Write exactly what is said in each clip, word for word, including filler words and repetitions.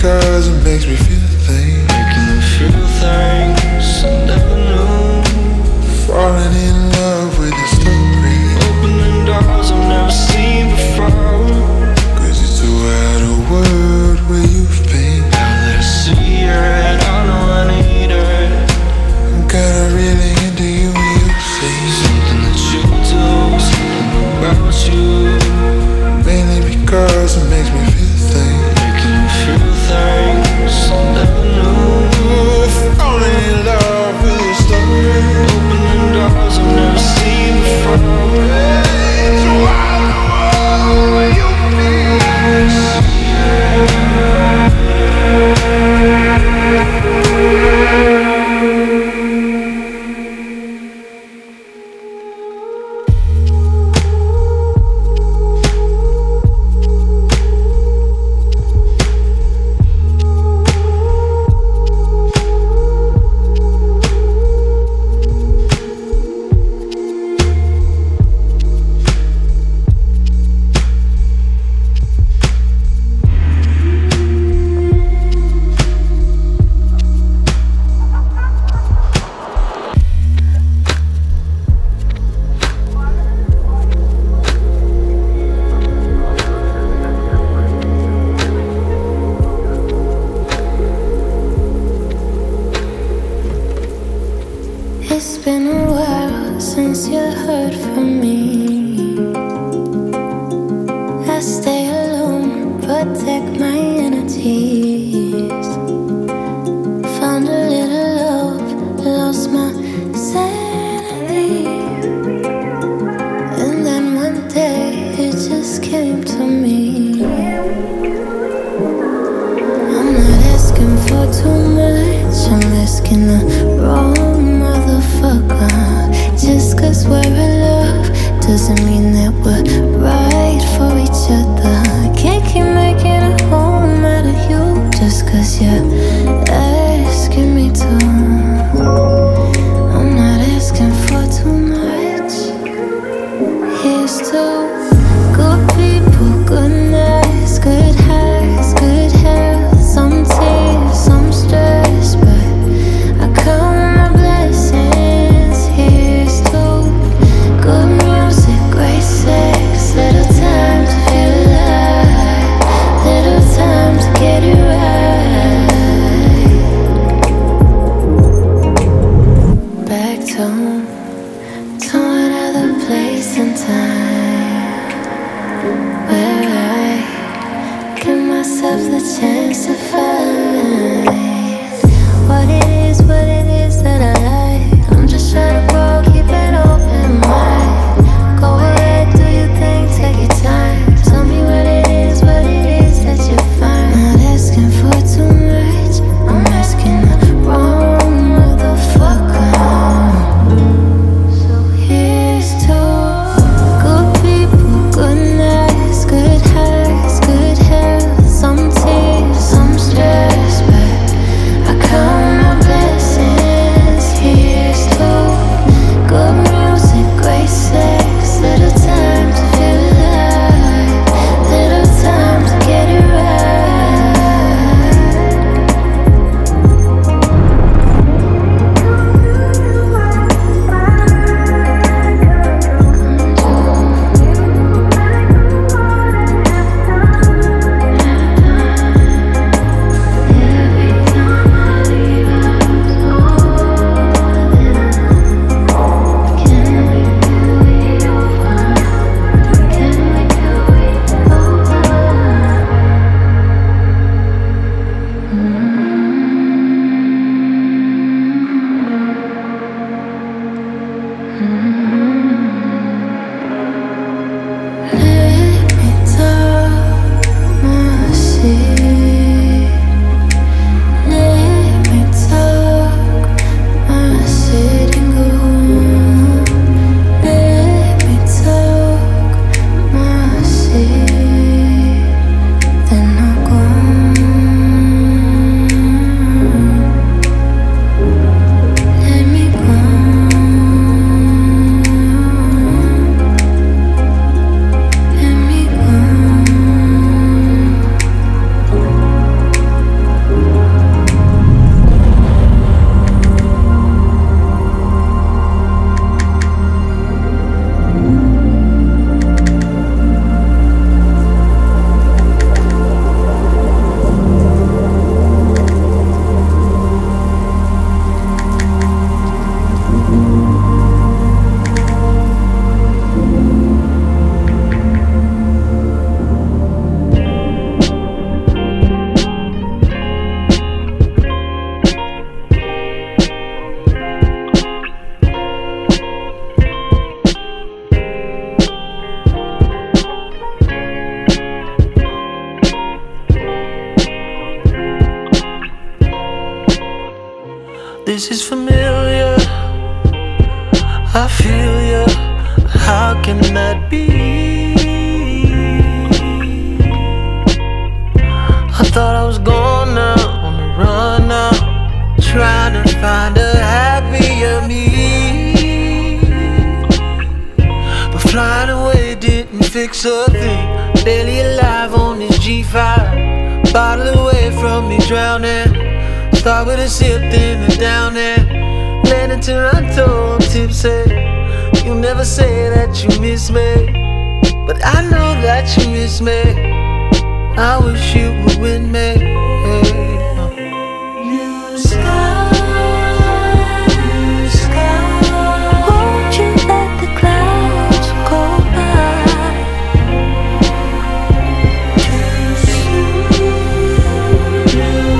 'cause it makes me feel things. Making me feel things I never knew. Falling in love with the story. Opening doors I've never seen before. 'Cause it's a wider world where you've been. Now that I see her and I know I need her, I'm kinda really into you and you say something that you do, something about you. Mainly because it makes me feel things. Things I never knew. Falling in love with your story. Opening doors I've never seen before. It's a wild world where you please. Some This is familiar, I feel ya. How can that be? I thought I was gone now, on the run now, trying to find a happier me. But flying away didn't fix a thing. Barely alive on this G five, bottle away from me drowning. Start with a sip, then a down there. Land in Toronto, I'm tipsy. You never say that you miss me, but I know that you miss me. I wish you were with me. Blue sky, blue sky. Won't you let the clouds go by? Too soon, blue, blue.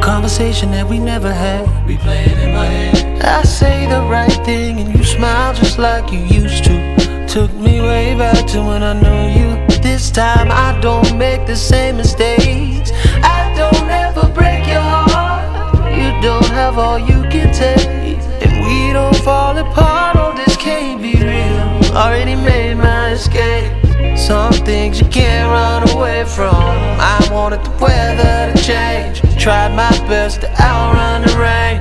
Conversation that we never had, replaying in my head. I say the right thing and you smile just like you used to. Took me way back to when I knew you. This time I don't make the same mistakes. I don't ever break your heart. You don't have all you can take, and we don't fall apart. Oh, this can't be real. Already made my escape. Some things you can't run away from. I wanted the weather to change. Tried my best to outrun the rain.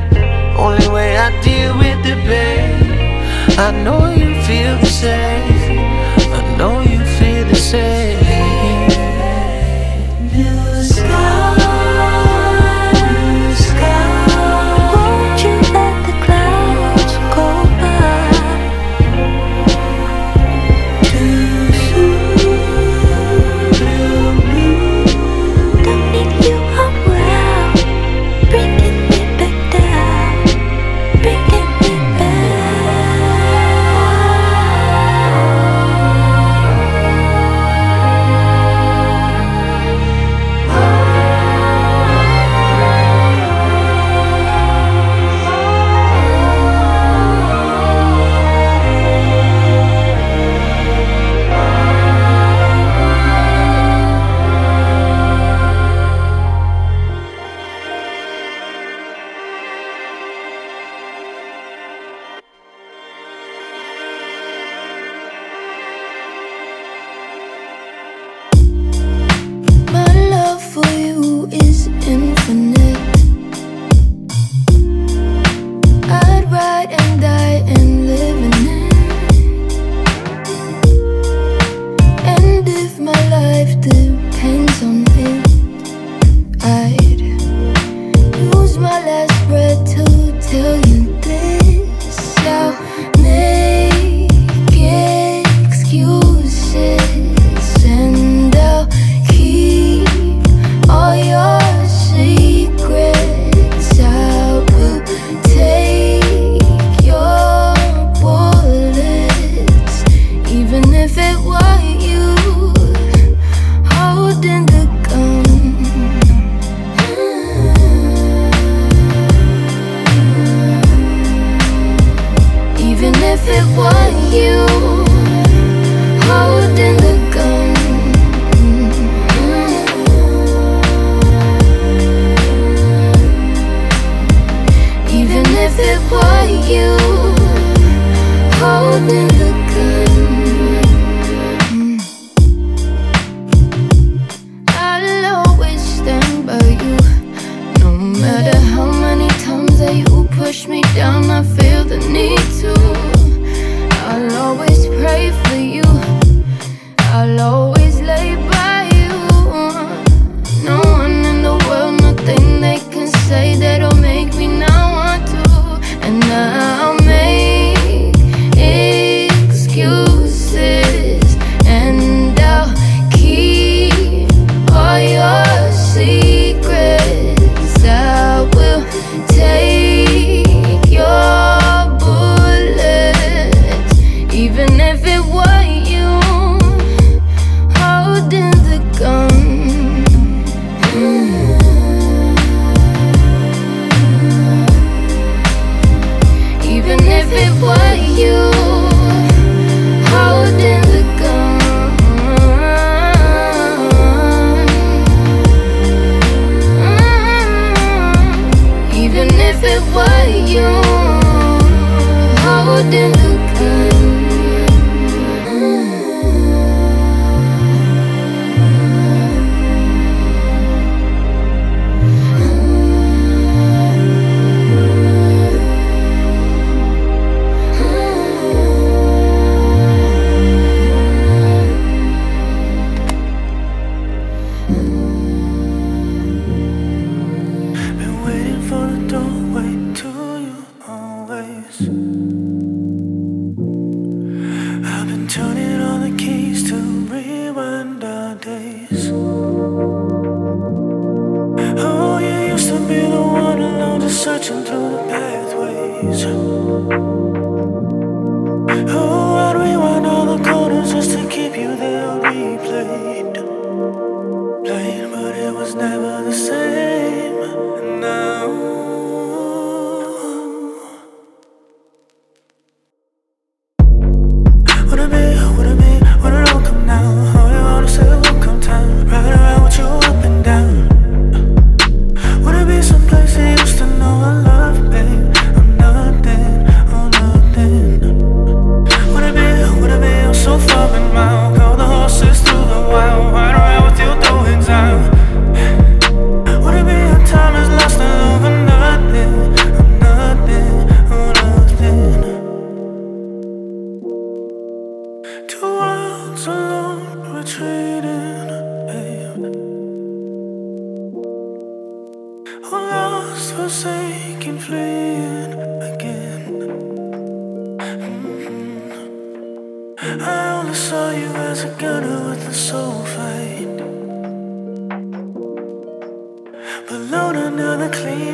Only way I deal with the pain. I know you feel the same. I know you feel the same. Blue sky, blue sky. Won't you let the clouds go by? Too soon, blue, blue. Don't make you up. Bring it back. searching through the pathways. Oh, I'd rewind all the corners just to keep you there, replayed, played, but it was never the same. And now we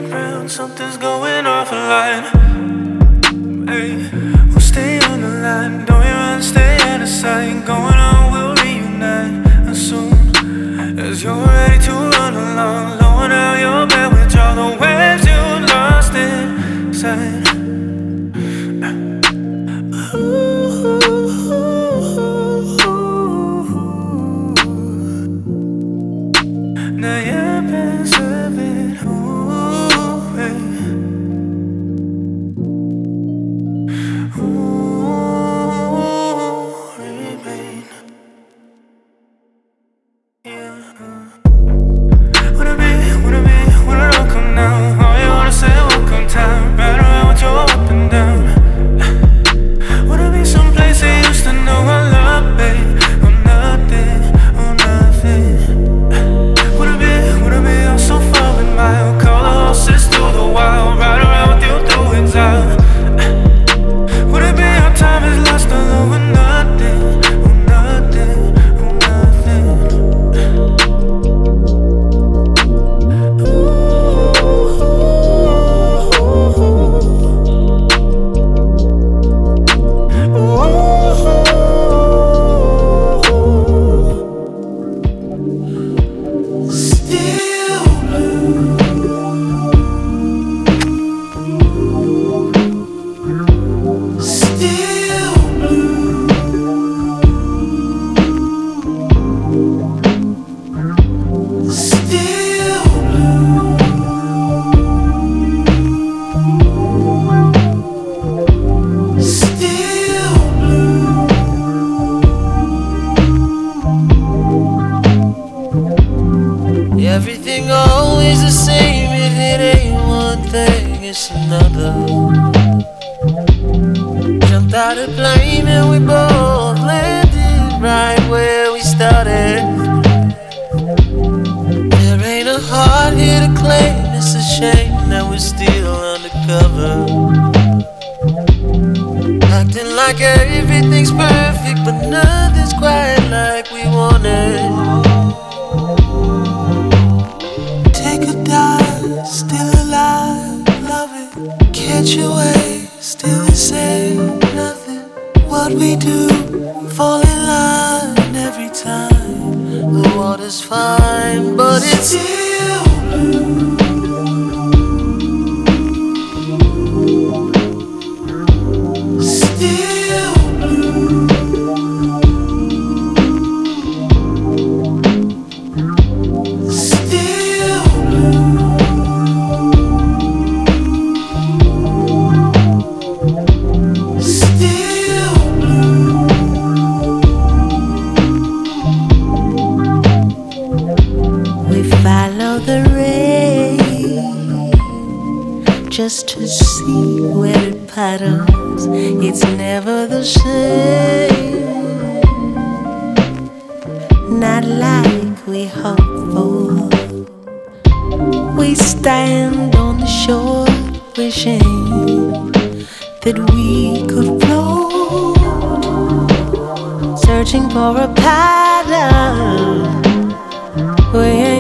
ain't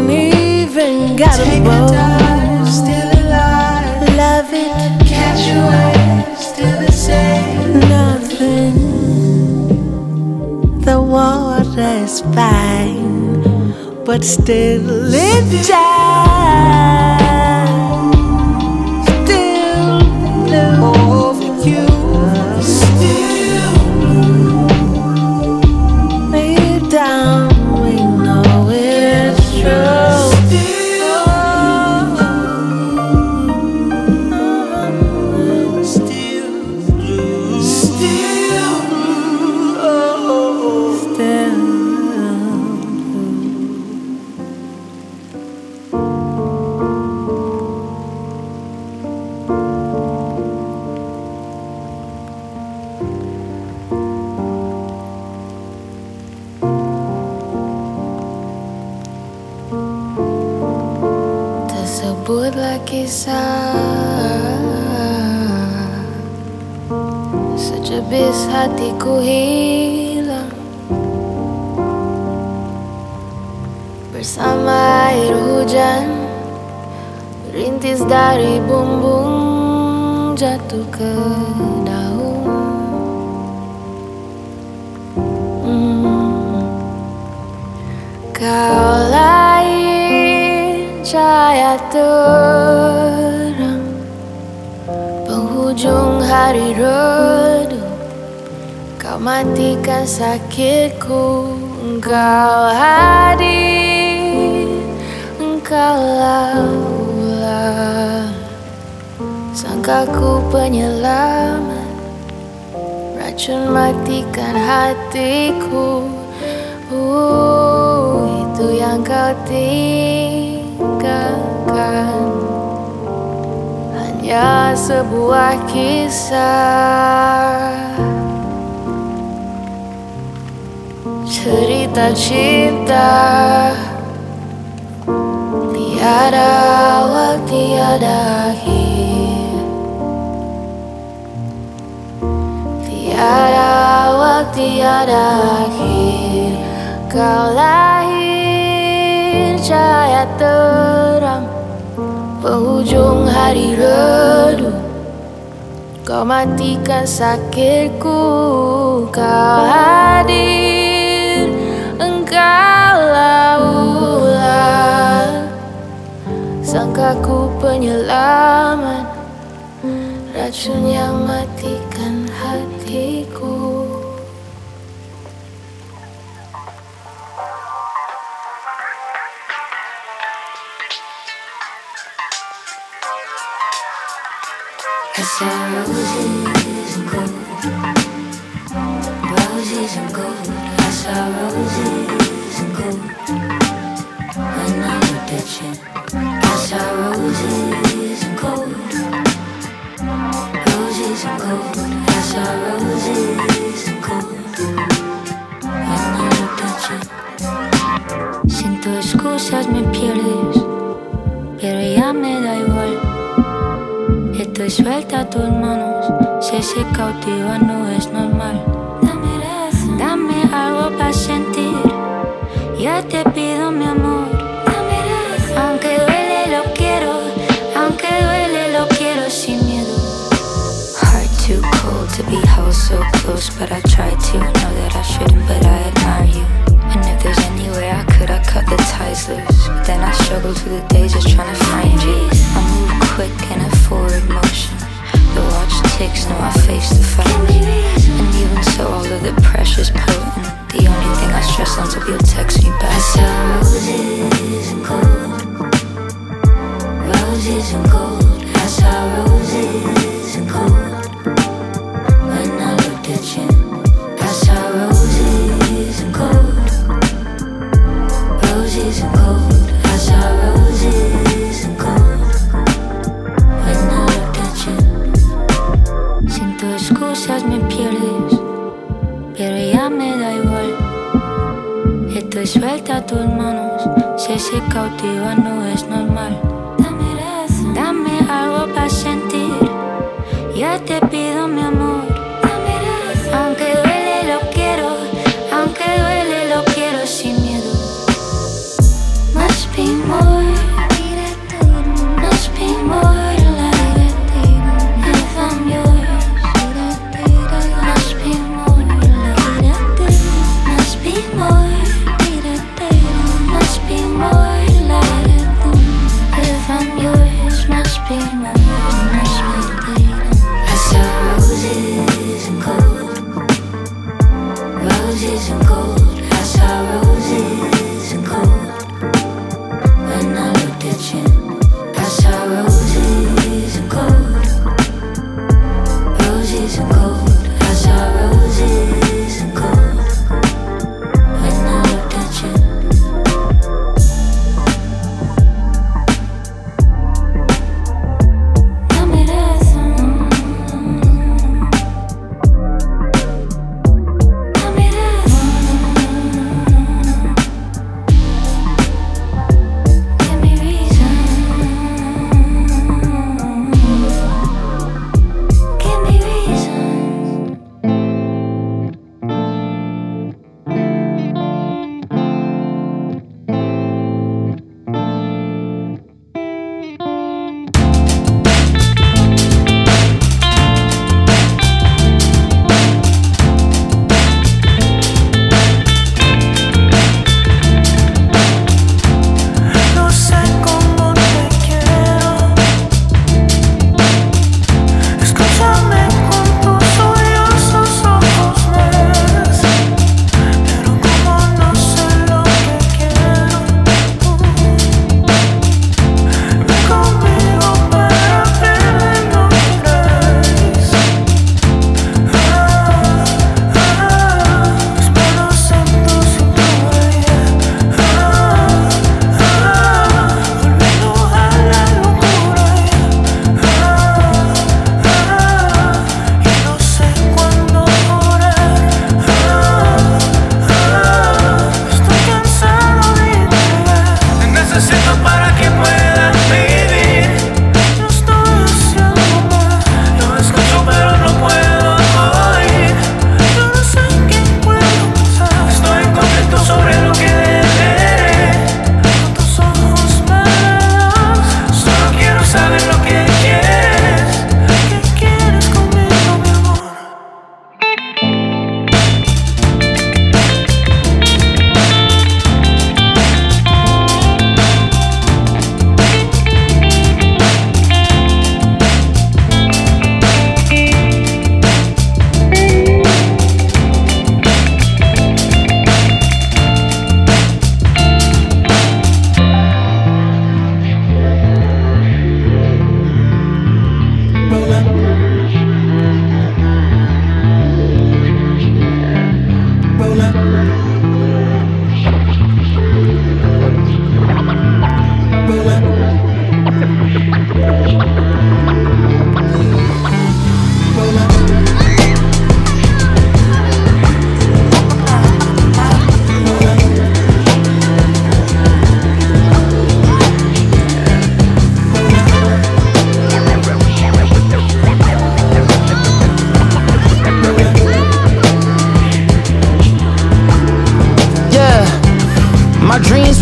even got a boat. Take a dive, still alive. just fine, but still it dies. Still blue over you. Still blue. Deep down we know it's true. Still, still blue. Still. Tersebutlah kisah sejebis hatiku hilang bersama air hujan rintis dari bumbung jatuh ke daun. hmm. Kau cahaya terang penghujung hari redup, kau matikan sakitku. Engkau hadir, engkau laulah, sangkaku penyelamat, racun matikan hatiku. uh, Itu yang kau tinggalkan, hanya sebuah kisah, cerita cinta tiada awal tiada akhir, tiada awal tiada akhir. Kau lahir cahaya terang penghujung hari redup, kau matikan sakitku. Kau hadir, engkau laulah, sangkaku penyelamat, racun yang matikan hatiku. I saw roses and gold, roses and gold. I saw roses and gold when I looked at you. I saw roses and gold, roses and gold. I saw roses and gold when I looked at you. Siento excusas, me pierdes, pero ya me da igual. Estoy suelta a tus manos, sé si cautiva no es normal. Dame razón, dame algo para sentir, ya te pido mi amor. Dame razón, aunque duele lo quiero, aunque duele lo quiero sin miedo. Heart too cold to be held so close, but I try to know that I shouldn't, but I admire you. And if there's any way I could, I cut the ties loose, but then I struggle through the days just trying to find you. I move quick and I forward motion, the watch ticks, now I face the fight. And even so, all of the pressure's potent, the only thing I stress on's if you'll text me back. I saw roses and gold, roses and gold. I saw roses and gold when I looked at you. I saw roses and gold, roses and gold. I saw roses and gold. Excusas me pierdes, pero ya me da igual. Estoy suelta a tus manos, si se cautiva no es normal. Dame razón, dame algo para sentir, ya te pido mi amor. Dame razón, aunque duele lo quiero, aunque duele lo quiero sin miedo. Must be more, must be more. More.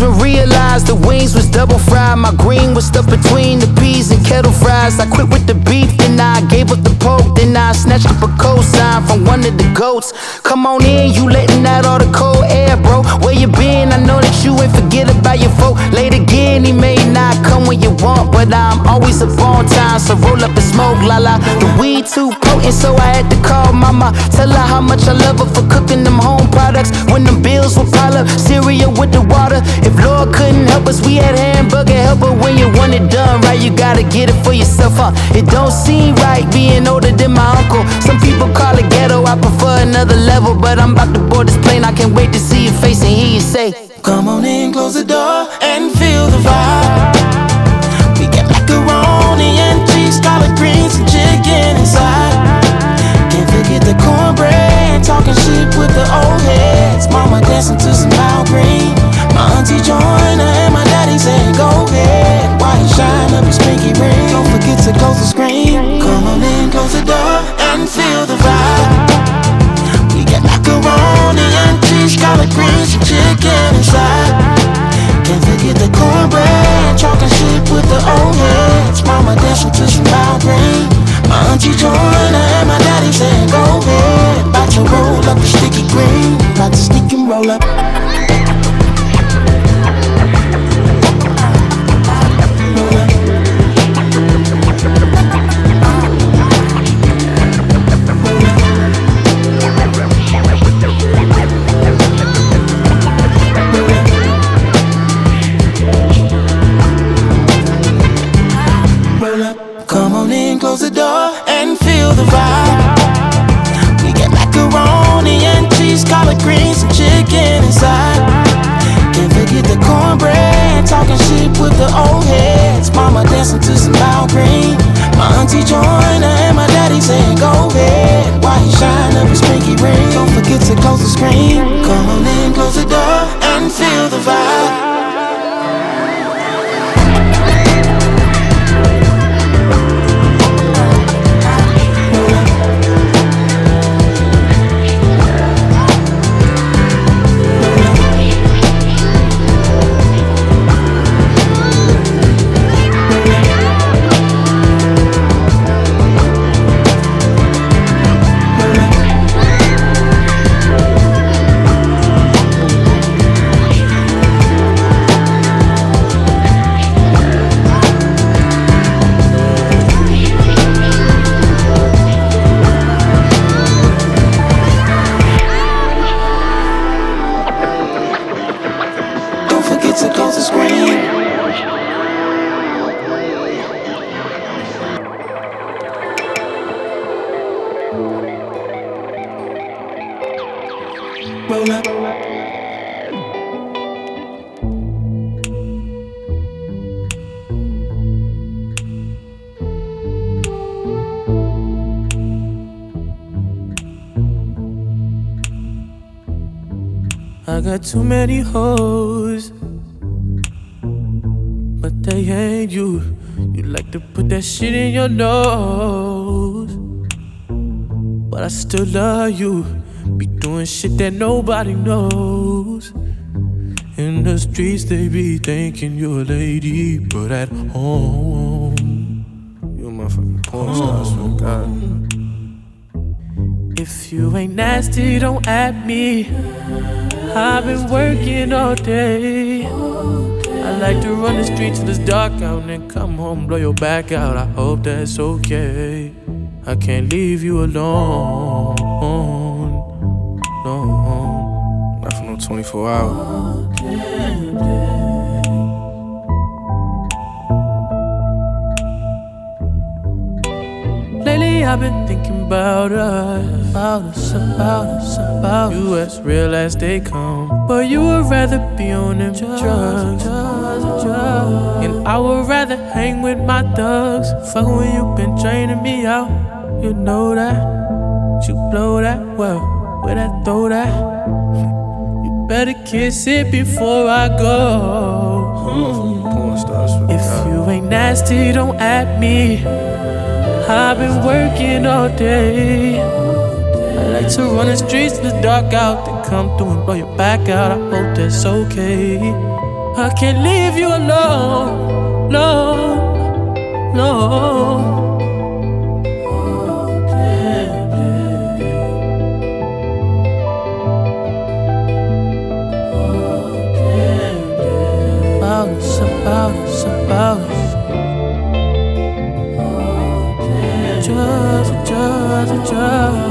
eyes when realized the wings was double fried. My green was stuck between the peas and kettle fries. I quit with the beef, then I gave up the poke, then I snatched up a cosign from one of the goats. Come on in, you letting out all the cold air, bro. Where you been? I know that you ain't forget about your vote. Late again, he may not come when you want, but I'm always up on time, so roll up and smoke, la la. The weed too potent, so I had to call mama, tell her how much I love her for cooking them home products. When them bills were pile up, cereal with the water. If Lord couldn't help us, we had hamburger helper. When you want it done right, you gotta get it for yourself, huh? It don't seem right being older than my uncle. Some people call it ghetto, I prefer another level. But I'm about to board this plane, I can't wait to see your face and hear you say, come on in, close the door and feel the vibe. We got macaroni and cheese, collard greens and chicken inside. Can't forget the cornbread, talking shit with the old heads. Mama dancing to some loud green. My auntie joined her and my daddy said, go ahead. Why you shine up his pinky ring? Don't forget to close the screen. Come on in, close the door and feel the vibe. We got macaroni and cheese, collard greens and chicken inside. Can't forget the cornbread, talking shit with the old heads. Mama dancing to some loud green. My auntie joined her and my daddy said, go ahead. About to roll up the sticky green. About to sneak and roll up. Close the door and feel the vibe. We got macaroni and cheese, collard greens and chicken inside. Can't forget the cornbread, talking shit with the old heads. Mama dancing to some loud green. My auntie joined her and my daddy said, go ahead. Why you shine up his pinky ring? Don't forget to close the screen. Come on in, close the door and feel the vibe. I got too many hoes, but they ain't you. You like to put that shit in your nose, but I still love you. Be doing shit that nobody knows. In the streets they be thinking you're a lady, but at home you're my fucking porn star, I swear to God. If you ain't nasty, don't at me. I've been working all day. I like to run the streets till it's dark out and then come home, blow your back out. I hope that's okay. I can't leave you alone. No, not for no twenty-four hours. Lately I've been thinking about us, about us, about us, about us. You as real as they come, but you would rather be on them drugs, drugs, drugs, drugs. And I would rather hang with my thugs. Fuck when you been draining me out. You know that, you blow that well. Where that throw that? You better kiss it before I go. If you ain't nasty, don't at me. I've been working all day. I like to run the streets in the dark out, then come through and blow your back out. I hope that's okay. I I can't leave you alone, no, no. Oh, baby. Oh, baby. Bounce, bounce, bounce. Oh, baby. Just, just, just.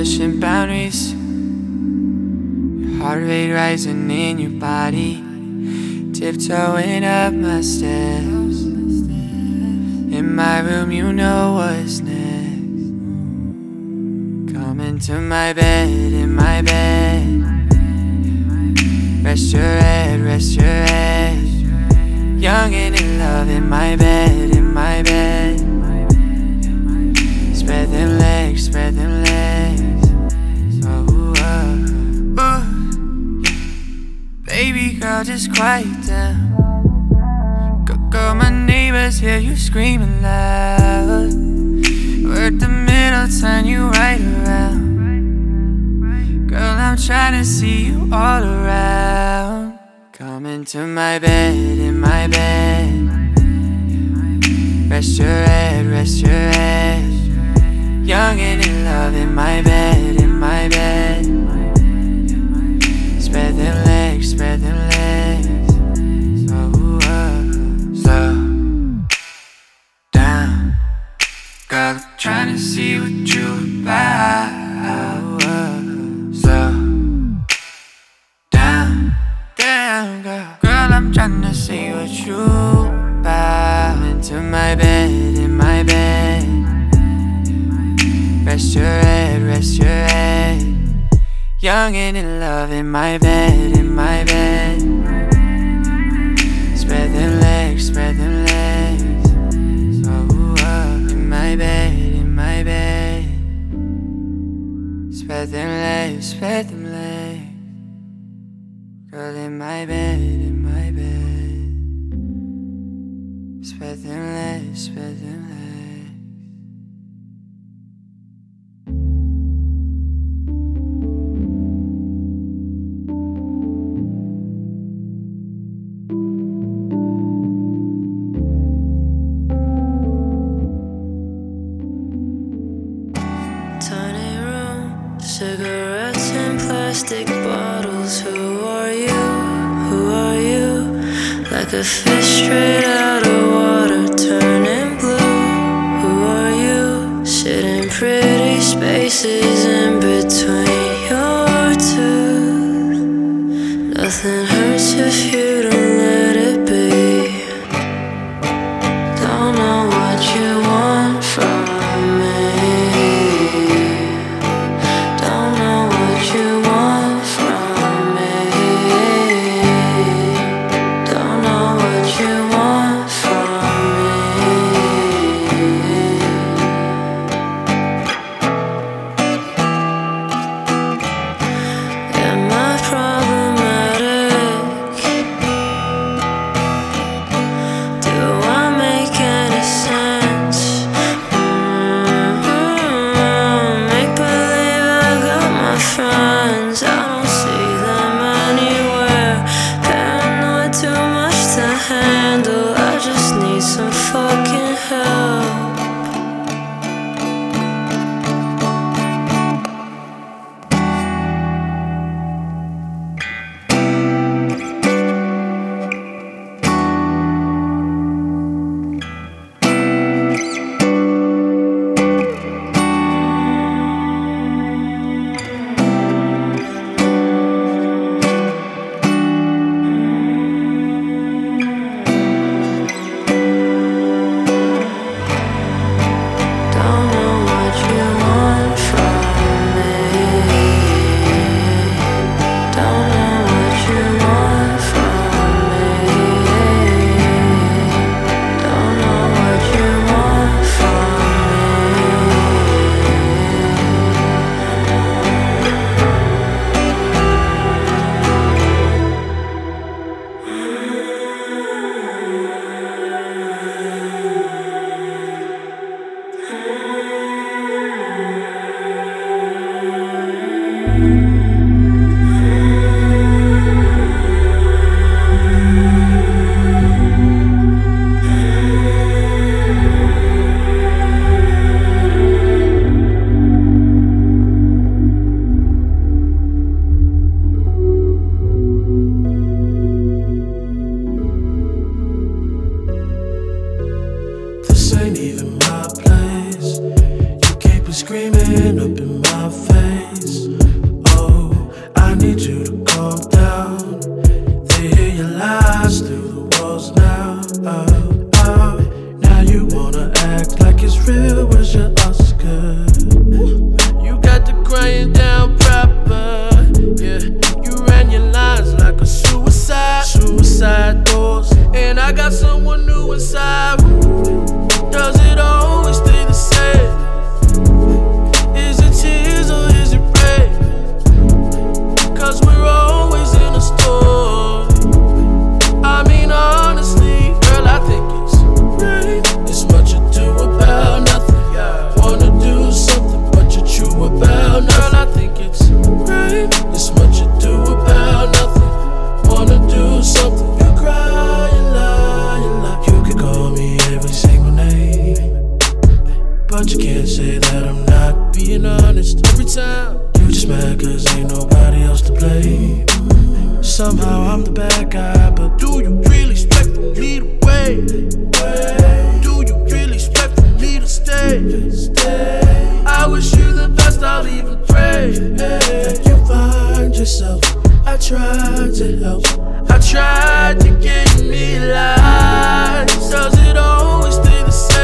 Pushing boundaries, your heart rate rising in your body, tiptoeing up my steps. In my room, you know what's next. Coming to my bed, in my bed. Rest your head, rest your head. Young and in love, in my bed, in my bed. Spread them legs, spread them legs. Baby girl, just quiet down. Girl, girl, my neighbors hear you screaming loud. We're at the middle, turn you right around. Girl, I'm trying to see you all around. Come into my bed, in my bed. Rest your head, rest your head. Young and in love, in my bed, in my bed. Spread them legs, spread them legs. Slow up, slow down. Girl, I'm trying to see what you about. Slow down, down, girl. Girl, I'm trying to see what you about. Come into my bed, in my bed. Rest your head, rest your head. Young and in love, in my bed, in my bed. Spread them legs, spread them legs. Oh, oh. In my bed, in my bed. Spread them legs, spread them legs. Girl, in my bed, in my bed. Spread them legs, spread them legs. Cigarettes in plastic bottles. Who are you? Who are you? Like a fish straight out of water, turning blue. Who are you? Sitting pretty spaces in between your two. Nothing hurts if you don't let it be. Don't know what you want from me. screaming up in my face. Oh, I need you to calm down. They hear your lies through the walls now. Oh, oh. Now you wanna act like it's real, where's your Oscar? You got the crying down proper, yeah. You ran your lines like a suicide, suicide doors. And I got someone new inside. Does it always stay the same? But you can't say that I'm not being honest every time. You just mad cause ain't nobody else to blame. Somehow I'm the bad guy, but do you really expect for me to wait? Do you really expect for me to stay? Stay. I wish you the best, I'll even pray. If you find yourself, I tried to help. I tried to give me lies. Does it always stay the same?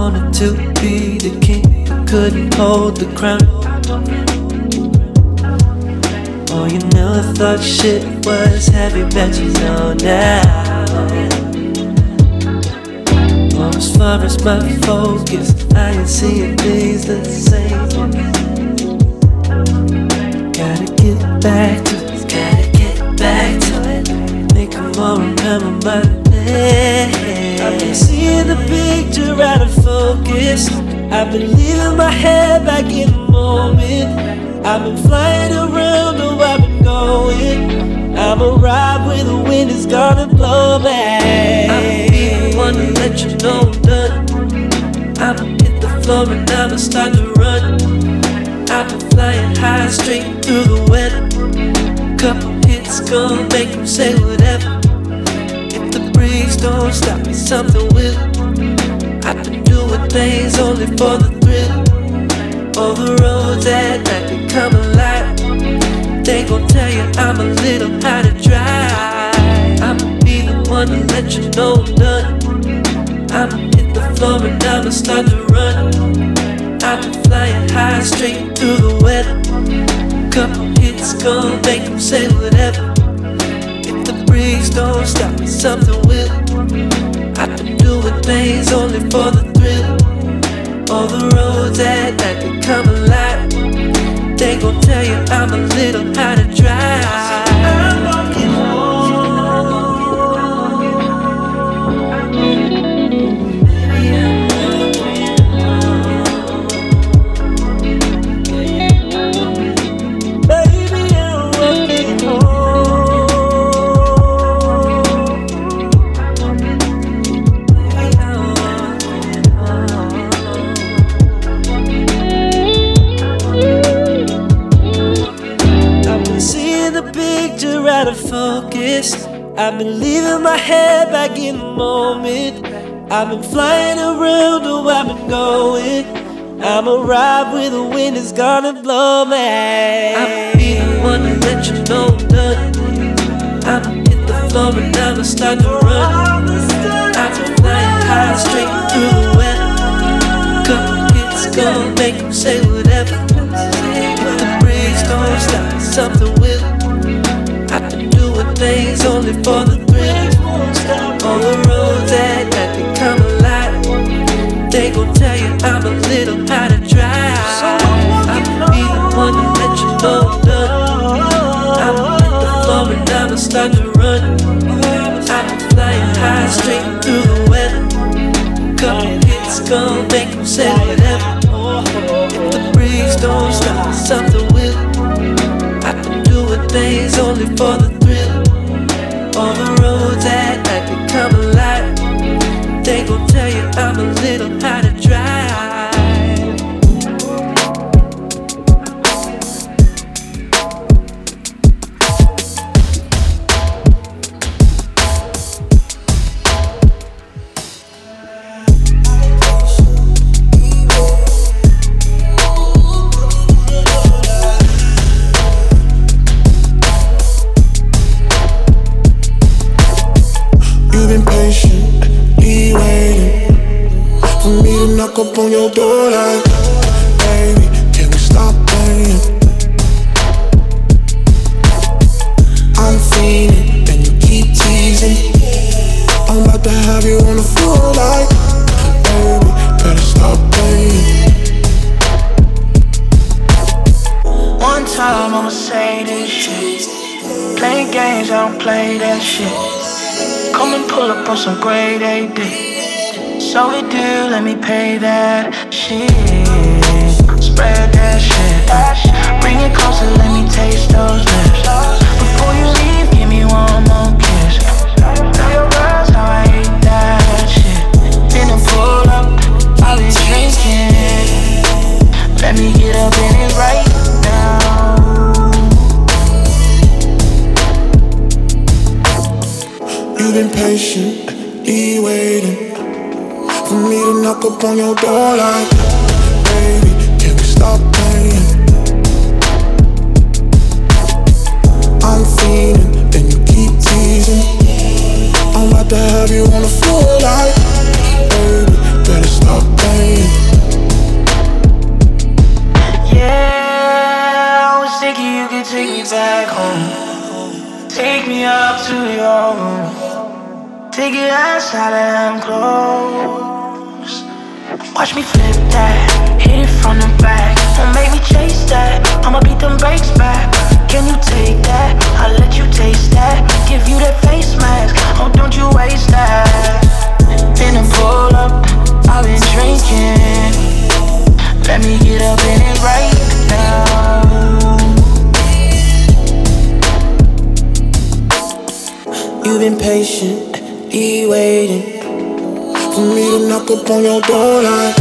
Wanted to be the king, couldn't hold the crown. Oh, you never thought shit was heavy, bet you know now. Oh, as far as my focus, I ain't seeing things the same. Gotta get back to it, gotta get back to it. Make them all remember my name. I've been seeing the picture out of focus. I've been leaving my head back in the moment. I've been flying around, oh I've been going. I'ma ride where the wind is gonna blow back. I'ma be the one to let you know I'm done. I'ma hit the floor and I'ma start to run. I've been flying high straight through the weather. Couple hits gonna make them say whatever. If the breeze don't stop me, something will. I've been doing things only for the thrill. All the roads at night become alive. They gon' tell you I'm a little out of drive. I'ma be the one to let you know I'm done. I'ma hit the floor and I'ma start to run. I've been flying high straight through the weather. Couple hits gon' make them say whatever. If the breeze don't stop me, something will. I've been doing things only for the thrill. All the roads at night become alive. They gon' tell you I'm a little out of drive. Baby, I'm walking home. Baby, I'm walking home. shifts. I've been leaving my head back in the moment. I've been flying around, oh I've been going. I'ma ride where the wind is gonna blow me. I'ma be the one to let you know nothing. I'ma hit the floor and I'ma start to run. I've been flying high straight through the wet. Couple hits gonna make them say whatever. But the breeze gonna stop, something will. I've been doing things only for the thrill. On the roads at night become alive. They gon' tell you I'm a little out of drive. I'ma be the one to let you know none. I'ma hit the floor and I'ma start to run. I'ma flying high straight through the weather. Couple hits gon' make them say whatever. If the breeze don't stop, something will. I've been doing things only for the thrill. On the roads at night become alive. They gon' tell you I'm a little out of drive. Up on your door like, baby, can we stop playing? I'm fiending, and you keep teasing. I'm about to have you on the floor like, baby, better stop playing. One time I'ma say this, play games, I don't play that shit. Come and pull up on some grade A dick. So we do, let me pay that shit. Spread that shit. Bring it closer, let me taste those lips. Before you leave, give me one more kiss. Know your words, how I hate that shit. In a pull up, I've been drinking. Let me get up in it right now. You've been patient, you waiting for me to knock up on your door like, baby, can we stop playing? I'm fiending, and you keep teasing. I'm about to have you on the floor like, baby, better stop playing. Yeah, I was thinking you could take me back home. Take me up to your room. Take your ass out and close. Watch me flip that, hit it from the back. Don't make me chase that, I'ma beat them brakes back. Can you take that? I'll let you taste that. Give you that face mask, oh don't you waste that. In a pull up, I've been drinking. Let me get up in it right now. You've been patient, be waiting for me to knock up on your door like,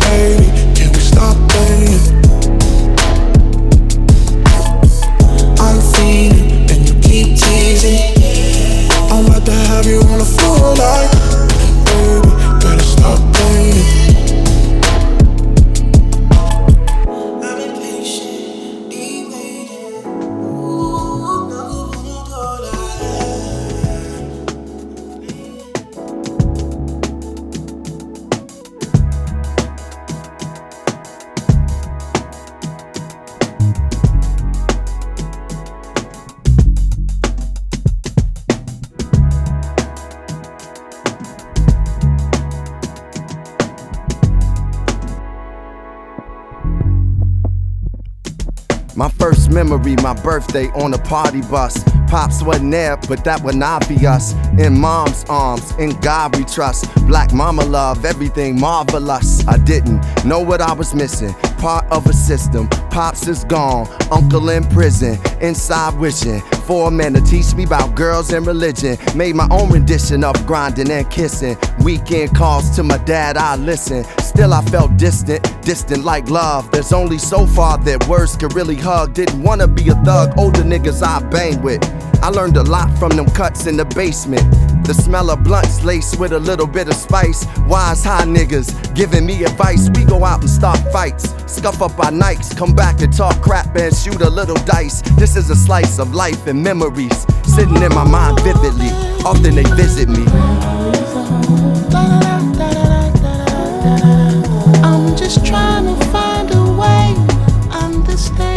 baby, can we stop playing? I'm fiending, and you keep teasing. I'm about to have you on the floor like, baby, better stop playing. I've been patient, be waiting. Ooh, knock up on your door like, my first memory, my birthday on a party bus. Pops wasn't there, but that would not be us. In mom's arms, in God we trust. Black mama love, everything marvelous. I didn't know what I was missing. Part of a system, pops is gone. Uncle in prison, inside wishing for a man to teach me about girls and religion. Made my own rendition of grinding and kissing. Weekend calls to my dad, I listen. Still I felt distant, distant like love. There's only so far that words could really hug. Didn't wanna be a thug, older niggas I bang with. I learned a lot from them cuts in the basement. The smell of blunts laced with a little bit of spice. Wise high niggas giving me advice. We go out and start fights, scuff up our Nikes, come back and talk crap and shoot a little dice. This is a slice of life and memories sitting in my mind vividly. Often they visit me. I'm just trying to find a way to understand.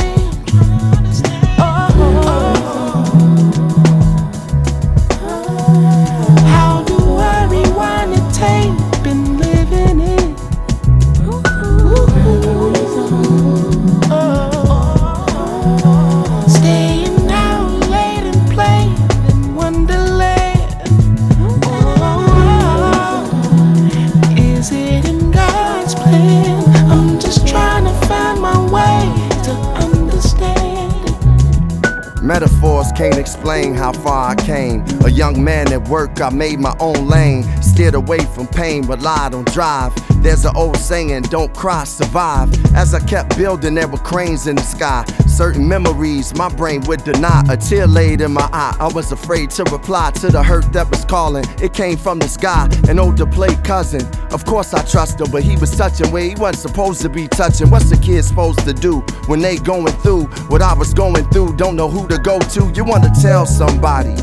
Metaphors can't explain how far I came. A young man at work, I made my own lane. Steered away from pain, relied on drive. There's an old saying, don't cry, survive. As I kept building, there were cranes in the sky. Certain memories my brain would deny. A tear laid in my eye, I was afraid to reply to the hurt that was calling. It came from this guy, an older play cousin. Of course I trust him, but he was touching where he wasn't supposed to be touching. What's a kid supposed to do when they going through what I was going through? Don't know who to go to, you wanna tell somebody.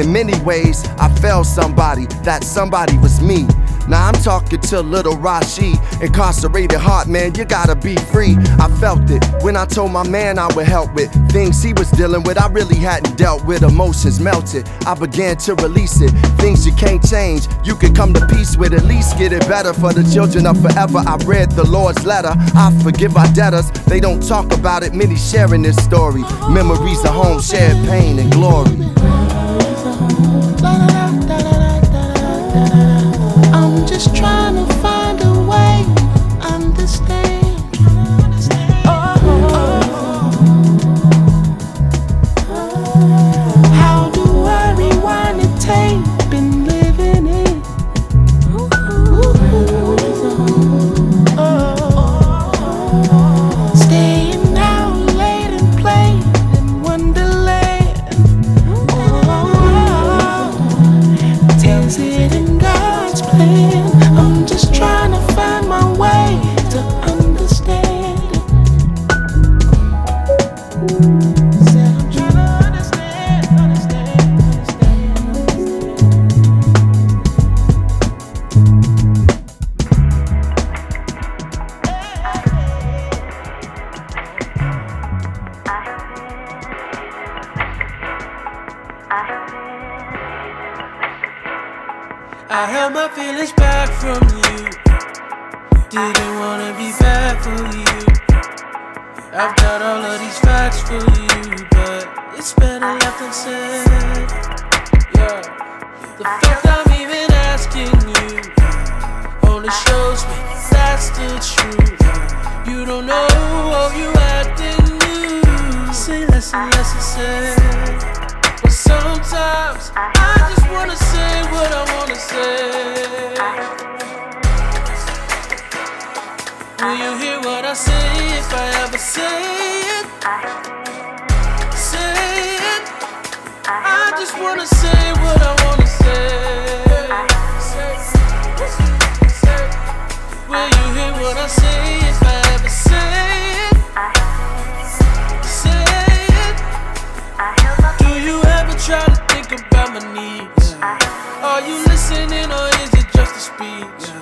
In many ways, I fell somebody, that somebody was me. Now I'm talking to little Rashi. Incarcerated heart, man, you gotta be free. I felt it when I told my man I would help with things he was dealing with. I really hadn't dealt with. Emotions melted, I began to release it. Things you can't change, you can come to peace with. At least get it better for the children of forever. I read the Lord's letter, I forgive our debtors. They don't talk about it, many sharing this story. Memories of home, shared pain and glory. Just trying to find a way to understand. Oh, how do I rewind the tape and living in? Oh, staying out late and playing in Wonderland. Oh, tells it in God's plan. I held my feelings back from you. Didn't wanna be bad for you. I've got all of these facts for you, but it's better left unsaid. Yeah, the fact I'm even asking you only shows me that's the truth. You don't know, oh, you acting new. Say less and less is said. But sometimes I just wanna say what I wanna say. Will you hear what I say if I ever say it? Say it. I just wanna say what I wanna say. Will you hear what I say if I ever say it? Say it. Do you ever try to think about my needs? Are you listening or is it just a speech?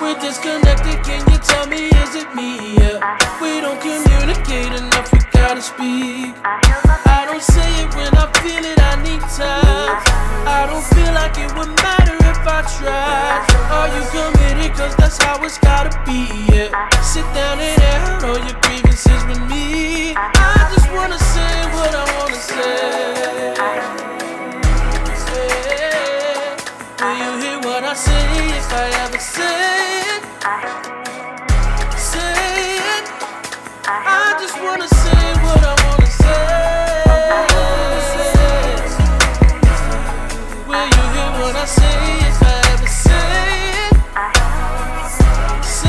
We're disconnected, can you tell me, is it me? Yeah. We don't communicate enough, we gotta speak. I don't say it when I feel it, I need time. I don't feel like it would matter if I tried. Are you committed, cause that's how it's gotta be, yeah. Sit down and air all your grievances with me. I just wanna say what I wanna say. Will you hear what I say if I ever say it? Say it. I just wanna say what I wanna say. Will you hear what I say if I ever say it? Say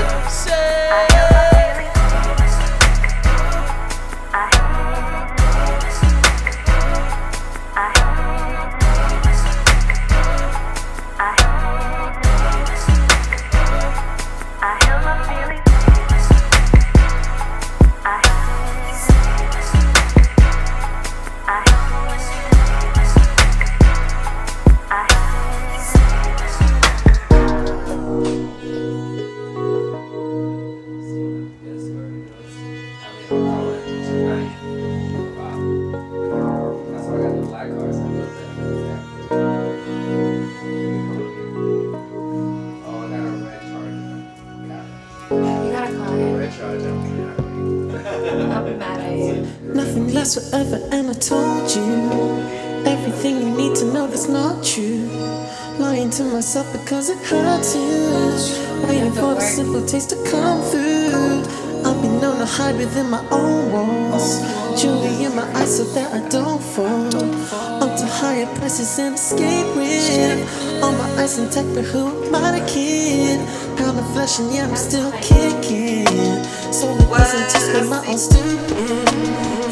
it, say it. last forever, and I told you everything you need to know that's not true. Lying to myself because it hurts you. Waiting for the simple taste to come through. I've been known to hide within my own walls, jewelry in my eyes so that I don't fall. Up to higher prices and escape with all my eyes intact, but who am I to kid? Pound of flesh and yeah, I'm still kicking. So it wasn't just for my own stupid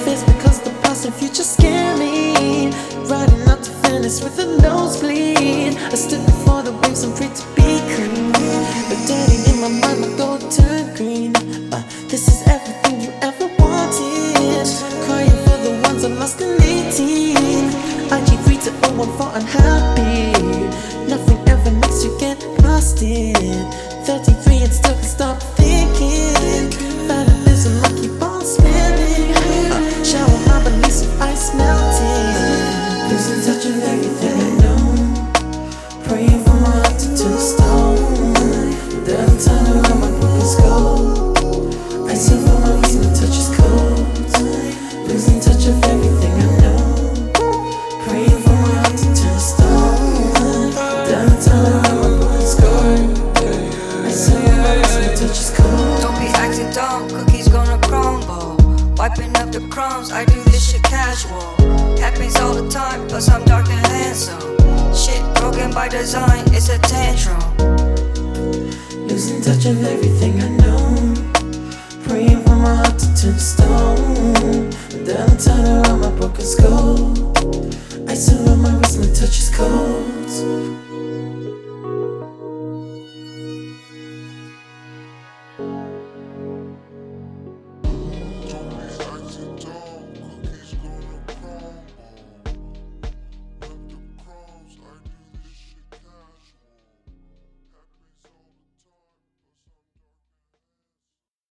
face, because the past and future scare me. Riding up to finish with a nosebleed. I stood before the waves and prayed to be clean, but dirty in my mind my gold turned green. Uh, this is everything you ever wanted. Crying for the ones I lost in eighteen. I G three to oh one for unhappy. Nothing ever makes you get lost in thirty-three and still can stop thinking. Fatalism I keep on spinning. uh, Shower my beliefs of ice melting. Losing touch of everything I know. Praying for my heart to turn to stone. Then time around my wounds go. I see for my reason to touch is cold. Losing touch of everything I know. Praying for my heart to turn to stone. Downtown I'm a broken score. I see for my reason to touch is cold. Don't be acting dumb, cookies gonna crumble. Wiping up the crumbs, I do this shit casual. Happens all the time, plus I'm dark and handsome. Shit broken by design, it's a tantrum. Losing touch of everything I know. Praying for my heart to turn to stone. Downtown around my broken skull. I surround my wrist, my touch is cold.